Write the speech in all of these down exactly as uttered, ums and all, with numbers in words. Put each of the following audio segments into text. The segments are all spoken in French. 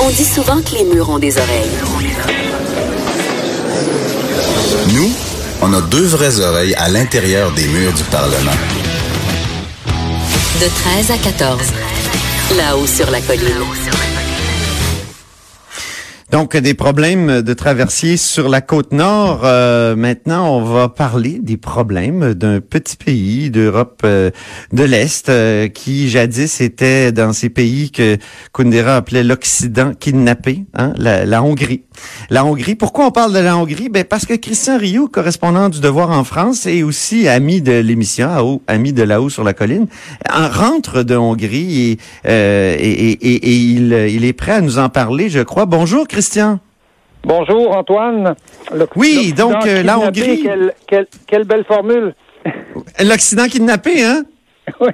On dit souvent que les murs ont des oreilles. Nous, on a deux vraies oreilles à l'intérieur des murs du Parlement. De treize à quatorze, là-haut sur la colline. Donc, des problèmes de traversiers sur la Côte-Nord. Euh, maintenant, on va parler des problèmes d'un petit pays d'Europe euh, de l'Est euh, qui, jadis, était dans ces pays que Kundera appelait l'Occident kidnappé, hein, la, la Hongrie. La Hongrie, pourquoi on parle de la Hongrie? Ben parce que Christian Rioux, correspondant du Devoir en France et aussi ami de l'émission, ami de là-haut sur la colline, rentre de Hongrie et, euh, et, et, et, et il, il est prêt à nous en parler, je crois. Bonjour, Christian. Christian. Bonjour, Antoine. Le, oui, donc euh, la Hongrie... Quelle, quelle, quelle belle formule. L'Occident kidnappé, hein? Oui,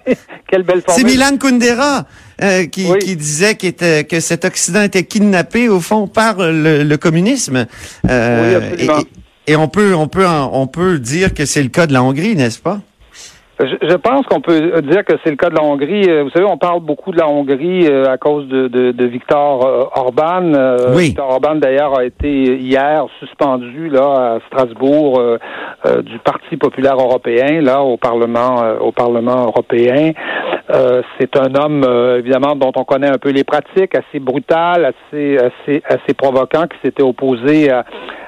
quelle belle formule. C'est Milan Kundera euh, qui, oui. qui disait qu'il était, que cet Occident était kidnappé, au fond, par le, le communisme. Euh, oui, absolument. Et, et on, peut, on, peut, on peut dire que c'est le cas de la Hongrie, n'est-ce pas? Je, je pense qu'on peut dire que c'est le cas de la Hongrie. Vous savez, on parle beaucoup de la Hongrie à cause de, de, de Viktor Orbán. Oui. Viktor Orbán, d'ailleurs, a été hier suspendu là à Strasbourg euh, euh, du Parti populaire européen, là au Parlement, euh, au Parlement européen. Euh, c'est un homme, euh, évidemment, dont on connaît un peu les pratiques, assez brutal, assez, assez, assez provocant, qui s'était opposé à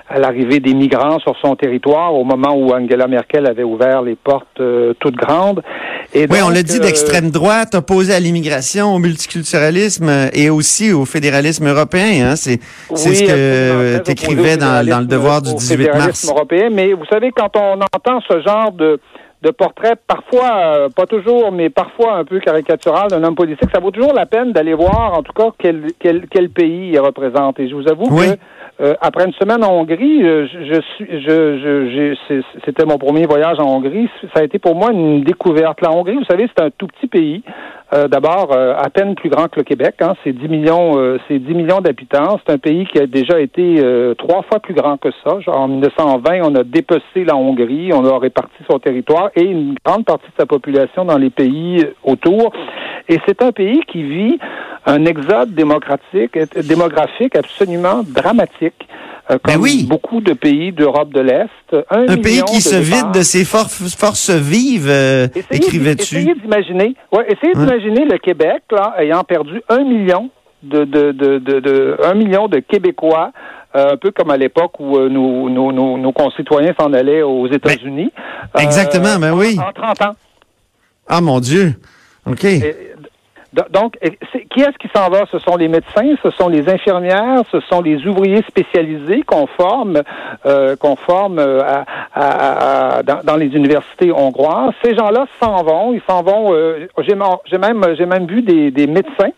à l'arrivée des migrants sur son territoire au moment où Angela Merkel avait ouvert les portes euh, toutes grandes. Et donc, oui, on l'a dit, euh, d'extrême droite, opposée à l'immigration, au multiculturalisme euh, et aussi au fédéralisme européen. Hein. C'est, c'est oui, ce que euh, tu écrivais dans, dans le Devoir du dix-huit mars. Européen, mais vous savez, quand on entend ce genre de... de portrait, parfois, euh, pas toujours, mais parfois un peu caricatural d'un homme politique, ça vaut toujours la peine d'aller voir, en tout cas, quel, quel, quel pays il représente. Et je vous avoue oui. que, euh, après une semaine en Hongrie, je, je suis, je, je, j'ai, c'est, c'était mon premier voyage en Hongrie, ça a été pour moi une découverte. La Hongrie, vous savez, c'est un tout petit pays, euh, d'abord, euh, à peine plus grand que le Québec, hein, c'est dix millions, euh, c'est dix millions d'habitants, c'est un pays qui a déjà été euh, trois fois plus grand que ça. Genre, en mille neuf cent vingt, on a dépecé la Hongrie, on a réparti son territoire et une grande partie de sa population dans les pays autour. Et c'est un pays qui vit un exode démocratique, démographique absolument dramatique, euh, comme ben oui. beaucoup de pays d'Europe de l'Est. Un, un pays qui se vide de ses for- forces vives, euh, essayez, écrivais-tu. Essayez d'imaginer, ouais, essayez hein? d'imaginer le Québec, là, ayant perdu un million de, de, de, de, de, un million de Québécois, Euh, un peu comme à l'époque où euh, nos, nos, nos, nos concitoyens s'en allaient aux États-Unis. Ben, exactement, euh, ben oui. En trente ans. Ah, mon Dieu. OK. Et, donc, c'est, qui est-ce qui s'en va? Ce sont les médecins, ce sont les infirmières, ce sont les ouvriers spécialisés qu'on forme, euh, qu'on forme à, à, à, dans, dans les universités hongroises. Ces gens-là s'en vont, ils s'en vont. Euh, j'ai, j'ai même, j'ai même vu des, des médecins,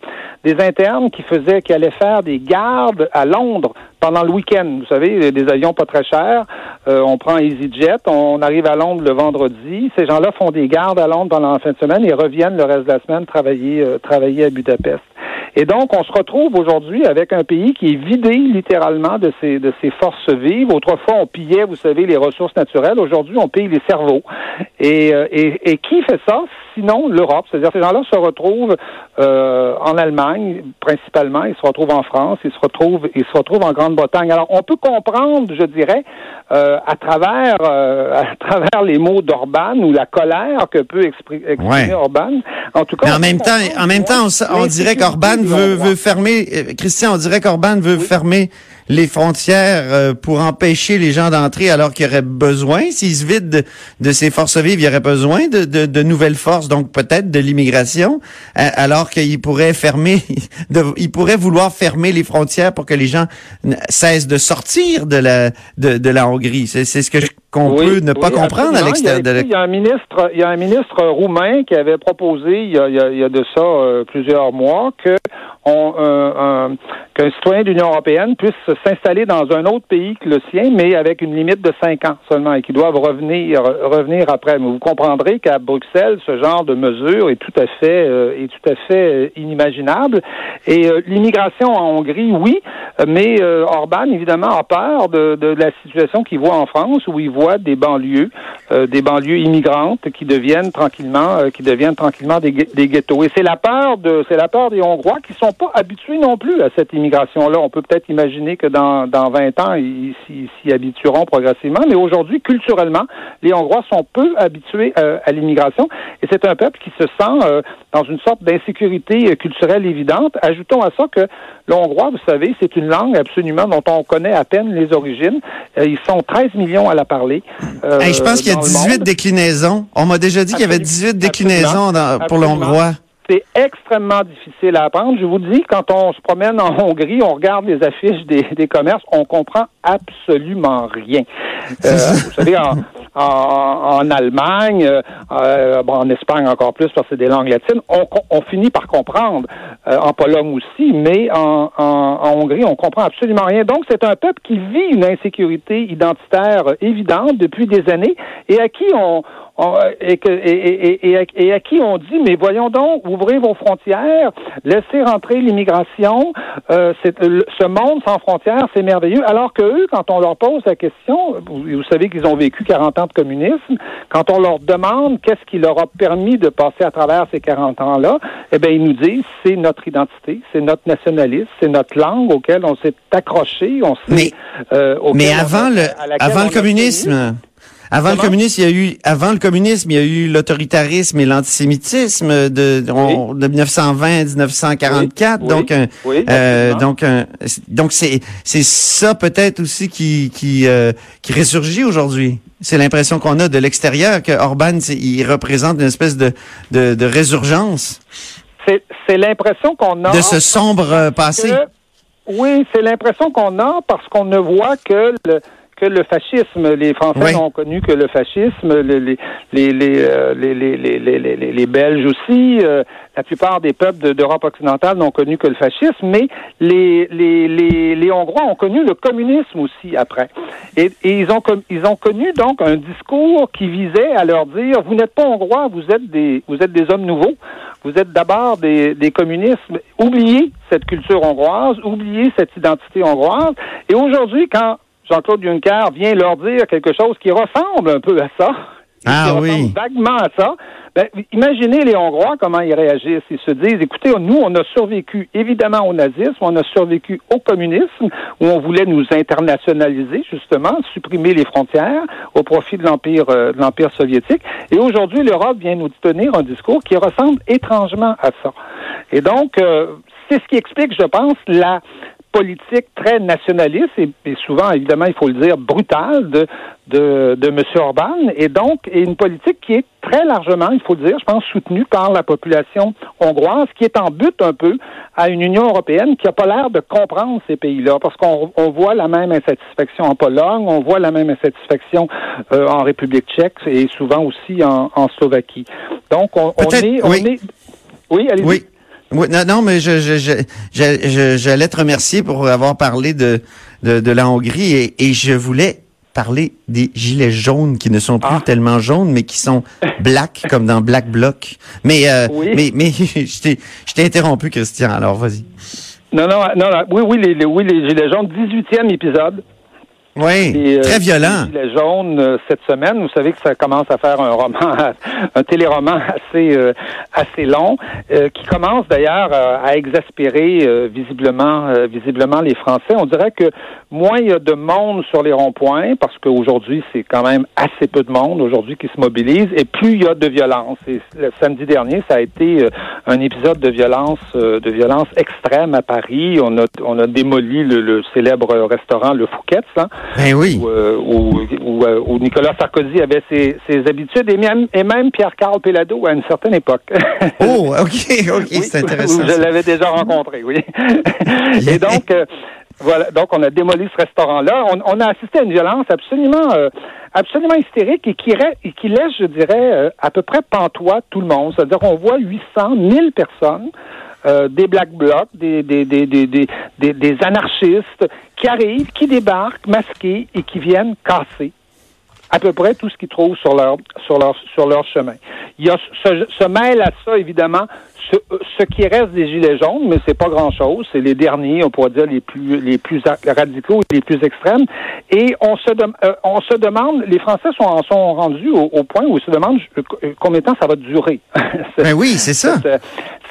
des internes qui faisaient, qui allaient faire des gardes à Londres pendant le week-end. Vous savez, des avions pas très chers. Euh, on prend EasyJet, on arrive à Londres le vendredi. Ces gens-là font des gardes à Londres pendant la fin de semaine et reviennent le reste de la semaine travailler. Euh, travailler à Budapest. Et donc, on se retrouve aujourd'hui avec un pays qui est vidé littéralement de ses, de ses forces vives. Autrefois, on pillait, vous savez, les ressources naturelles. Aujourd'hui, on pille les cerveaux. Et, et, et qui fait ça? Sinon, l'Europe. C'est-à-dire, ces gens-là se retrouvent euh, en Allemagne, principalement. Ils se retrouvent en France. Ils se retrouvent, ils se retrouvent en Grande-Bretagne. Alors, on peut comprendre, je dirais, euh, à travers euh, à travers les mots d'Orban ou la colère que peut expri- exprimer ouais. Orban. En tout cas, en même temps, en même temps, on, on dirait qu'Orban Veut, veut fermer, euh, Christian, on dirait qu'Orban veut oui. fermer les frontières euh, pour empêcher les gens d'entrer alors qu'il y aurait besoin, s'il se vide de, de ses forces vives, il y aurait besoin de, de, de nouvelles forces, donc peut-être de l'immigration, euh, alors qu'il pourrait fermer, de, il pourrait vouloir fermer les frontières pour que les gens n- cessent de sortir de la, de, de la Hongrie. C'est, c'est ce que je, qu'on oui, peut ne oui, pas comprendre à l'extérieur. Il y, a, de la... il y a un ministre, il y a un ministre roumain qui avait proposé, il y a, il y a de ça euh, plusieurs mois, que on, euh, euh, qu'un citoyen de l'Union européenne puisse s'installer dans un autre pays que le sien, mais avec une limite de cinq ans seulement, et qu'ils doivent revenir revenir après. Mais vous comprendrez qu'à Bruxelles, ce genre de mesure est tout à fait euh, est tout à fait inimaginable. Et euh, l'immigration en Hongrie, oui, mais euh, Orbán, évidemment, a peur de, de, de la situation qu'il voit en France, où il voit des banlieues, euh, des banlieues immigrantes qui deviennent tranquillement, euh, qui deviennent tranquillement des, des ghettos. Et c'est la peur de, c'est la peur des Hongrois qui sont pas habitués non plus à cette immigration-là. On peut peut-être imaginer que dans, dans vingt ans, ils s'y, s'y habitueront progressivement, mais aujourd'hui, culturellement, les Hongrois sont peu habitués euh, à l'immigration, et c'est un peuple qui se sent euh, dans une sorte d'insécurité culturelle évidente. Ajoutons à ça que le hongrois, vous savez, c'est une langue absolument dont on connaît à peine les origines. Ils sont treize millions à la parler. Euh, hey, je pense qu'il y a dix-huit déclinaisons. On m'a déjà dit absolument, qu'il y avait dix-huit déclinaisons dans, pour l'hongrois. C'est extrêmement difficile à apprendre. Je vous dis, quand on se promène en Hongrie, on regarde les affiches des, des commerces, on comprend absolument rien. Euh, vous savez, en, en, en Allemagne, euh, bon, en Espagne encore plus, parce que c'est des langues latines, on, on finit par comprendre. Euh, en Pologne aussi, mais en, en, en Hongrie, on comprend absolument rien. Donc, c'est un peuple qui vit une insécurité identitaire évidente depuis des années et à qui on... Et, que, et, et, et, à, et à qui on dit, mais voyons donc, ouvrez vos frontières, laissez rentrer l'immigration, euh, c'est, le, ce monde sans frontières, c'est merveilleux, alors que eux, quand on leur pose la question, vous, vous savez qu'ils ont vécu quarante ans de communisme, quand on leur demande qu'est-ce qui leur a permis de passer à travers ces quarante ans-là, eh bien, ils nous disent, c'est notre identité, c'est notre nationalisme, c'est notre langue auquel on s'est accroché, on s'est... Mais, euh, mais avant, on, le, avant le communisme... Tenu, Avant Comment? le communisme, il y a eu avant le communisme, il y a eu l'autoritarisme et l'antisémitisme de on, oui. de dix-neuf cent vingt à dix-neuf cent quarante-quatre, oui. donc un, oui, euh, donc un, donc c'est c'est ça peut-être aussi qui qui euh, qui ressurgit aujourd'hui. C'est l'impression qu'on a de l'extérieur que Orbán il représente une espèce de de, de résurgence. C'est c'est l'impression qu'on a de ce sombre passé. Que, oui, c'est l'impression qu'on a parce qu'on ne voit que le que le fascisme, les Français n'ont oui. connu que le fascisme, les les les les euh, les, les, les, les, les Belges aussi, euh, la plupart des peuples de, d'Europe occidentale n'ont connu que le fascisme, mais les les les les Hongrois ont connu le communisme aussi après. Et, et ils ont ils ont connu donc un discours qui visait à leur dire vous n'êtes pas Hongrois, vous êtes des vous êtes des hommes nouveaux. Vous êtes d'abord des, des communistes. Oubliez cette culture hongroise, oubliez cette identité hongroise. Et aujourd'hui, quand Jean-Claude Juncker vient leur dire quelque chose qui ressemble un peu à ça, ah, qui oui. ressemble vaguement à ça. Ben, imaginez les Hongrois, comment ils réagissent. Ils se disent, écoutez, nous, on a survécu évidemment au nazisme, on a survécu au communisme, où on voulait nous internationaliser, justement, supprimer les frontières au profit de l'Empire euh, de l'Empire soviétique. Et aujourd'hui, l'Europe vient nous tenir un discours qui ressemble étrangement à ça. Et donc, euh, c'est ce qui explique, je pense, la... politique très nationaliste et, et souvent, évidemment, il faut le dire, brutale de, de, de M. Orbán. Et donc, et une politique qui est très largement, il faut le dire, je pense, soutenue par la population hongroise, qui est en but un peu à une Union européenne qui n'a pas l'air de comprendre ces pays-là. Parce qu'on on voit la même insatisfaction en Pologne, on voit la même insatisfaction euh, en République tchèque et souvent aussi en, en Slovaquie. Donc, on, on est... On oui. est... oui, allez-y. Oui. Oui, non, non, mais je, je, je, je, je, j'allais te remercier pour avoir parlé de, de, de la Hongrie et, et je voulais parler des gilets jaunes qui ne sont plus ah. tellement jaunes, mais qui sont black, comme dans Black Bloc. Mais, euh, oui. mais, mais, je t'ai, je t'ai interrompu, Christian, alors vas-y. Non, non, non, non oui, oui, les, les, oui, les gilets jaunes, dix-huitième épisode. Oui, et, très euh, violent. Les gilets jaunes euh, cette semaine, vous savez que ça commence à faire un roman, un téléroman assez euh, assez long, euh, qui commence d'ailleurs euh, à exaspérer euh, visiblement euh, visiblement les Français. On dirait que moins il y a de monde sur les ronds-points, parce qu'aujourd'hui c'est quand même assez peu de monde aujourd'hui qui se mobilise, et plus il y a de violence. Et le samedi dernier, ça a été euh, un épisode de violence euh, de violence extrême à Paris. On a on a démoli le, le célèbre restaurant le Fouquet's. Hein? Ben oui. Où, euh, où, où, où Nicolas Sarkozy avait ses, ses habitudes et même, et même Pierre-Carl Péladeau à une certaine époque. Oh, ok, ok, oui, c'est intéressant. Je l'avais déjà rencontré, oui. Et donc, euh, voilà, donc on a démoli ce restaurant-là. On, on a assisté à une violence absolument, euh, absolument hystérique et qui, et qui laisse, je dirais, euh, à peu près pantois tout le monde. C'est-à-dire qu'on voit huit cents, mille personnes euh, des Black Blocs, des, des, des, des, des, des, des anarchistes qui arrivent, qui débarquent masqués et qui viennent casser à peu près tout ce qu'ils trouvent sur leur, sur leur, sur leur chemin. Il y a se, se mêle à ça, évidemment, ce, ce qui reste des Gilets jaunes, mais c'est pas grand-chose. C'est les derniers, on pourrait dire, les plus, les plus radicaux et les plus extrêmes. Et on se, de, euh, on se demande, les Français sont, en sont rendus au, au point où ils se demandent euh, combien de temps ça va durer. cette, mais oui, c'est ça. Cette, euh,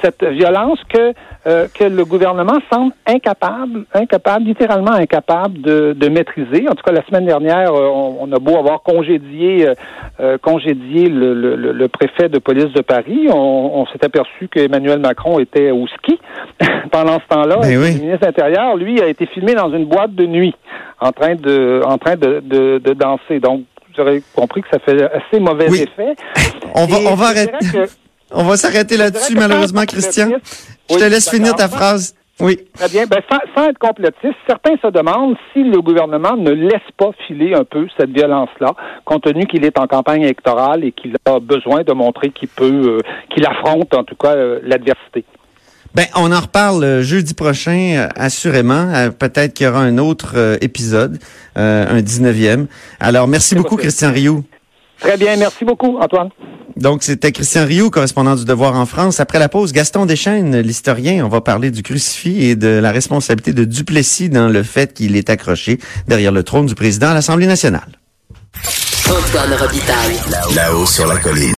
cette violence que, euh, que le gouvernement semble incapable, incapable, littéralement incapable de, de maîtriser. En tout cas, la semaine dernière, euh, on, on a beau avoir congédié, euh, euh, congédié le, le, le préfet de police de Paris. On, on s'est aperçu qu'Emmanuel Macron était au ski pendant ce temps-là. Oui. Le ministre de l'Intérieur, lui, a été filmé dans une boîte de nuit en train de, en train de, de, de danser. Donc, vous aurez compris que ça fait assez mauvais oui. effet. on va, on va arrêter. Que, on va s'arrêter là-dessus, malheureusement, Christian. Je te oui, laisse finir ta phrase. Oui. Très bien. Ben, sans, sans être complotiste, certains se demandent si le gouvernement ne laisse pas filer un peu cette violence-là, compte tenu qu'il est en campagne électorale et qu'il a besoin de montrer qu'il peut, euh, qu'il affronte, en tout cas, euh, l'adversité. Ben, on en reparle jeudi prochain, euh, assurément. Euh, peut-être qu'il y aura un autre euh, épisode, euh, un dix-neuvième. Alors, merci beaucoup, possible. Christian Rioux. Très bien. Merci beaucoup, Antoine. Donc, c'était Christian Rioux, correspondant du Devoir en France. Après la pause, Gaston Deschênes, l'historien. On va parler du crucifix et de la responsabilité de Duplessis dans le fait qu'il est accroché derrière le trône du président à l'Assemblée nationale. Antoine Robitaille. Là-haut sur la colline.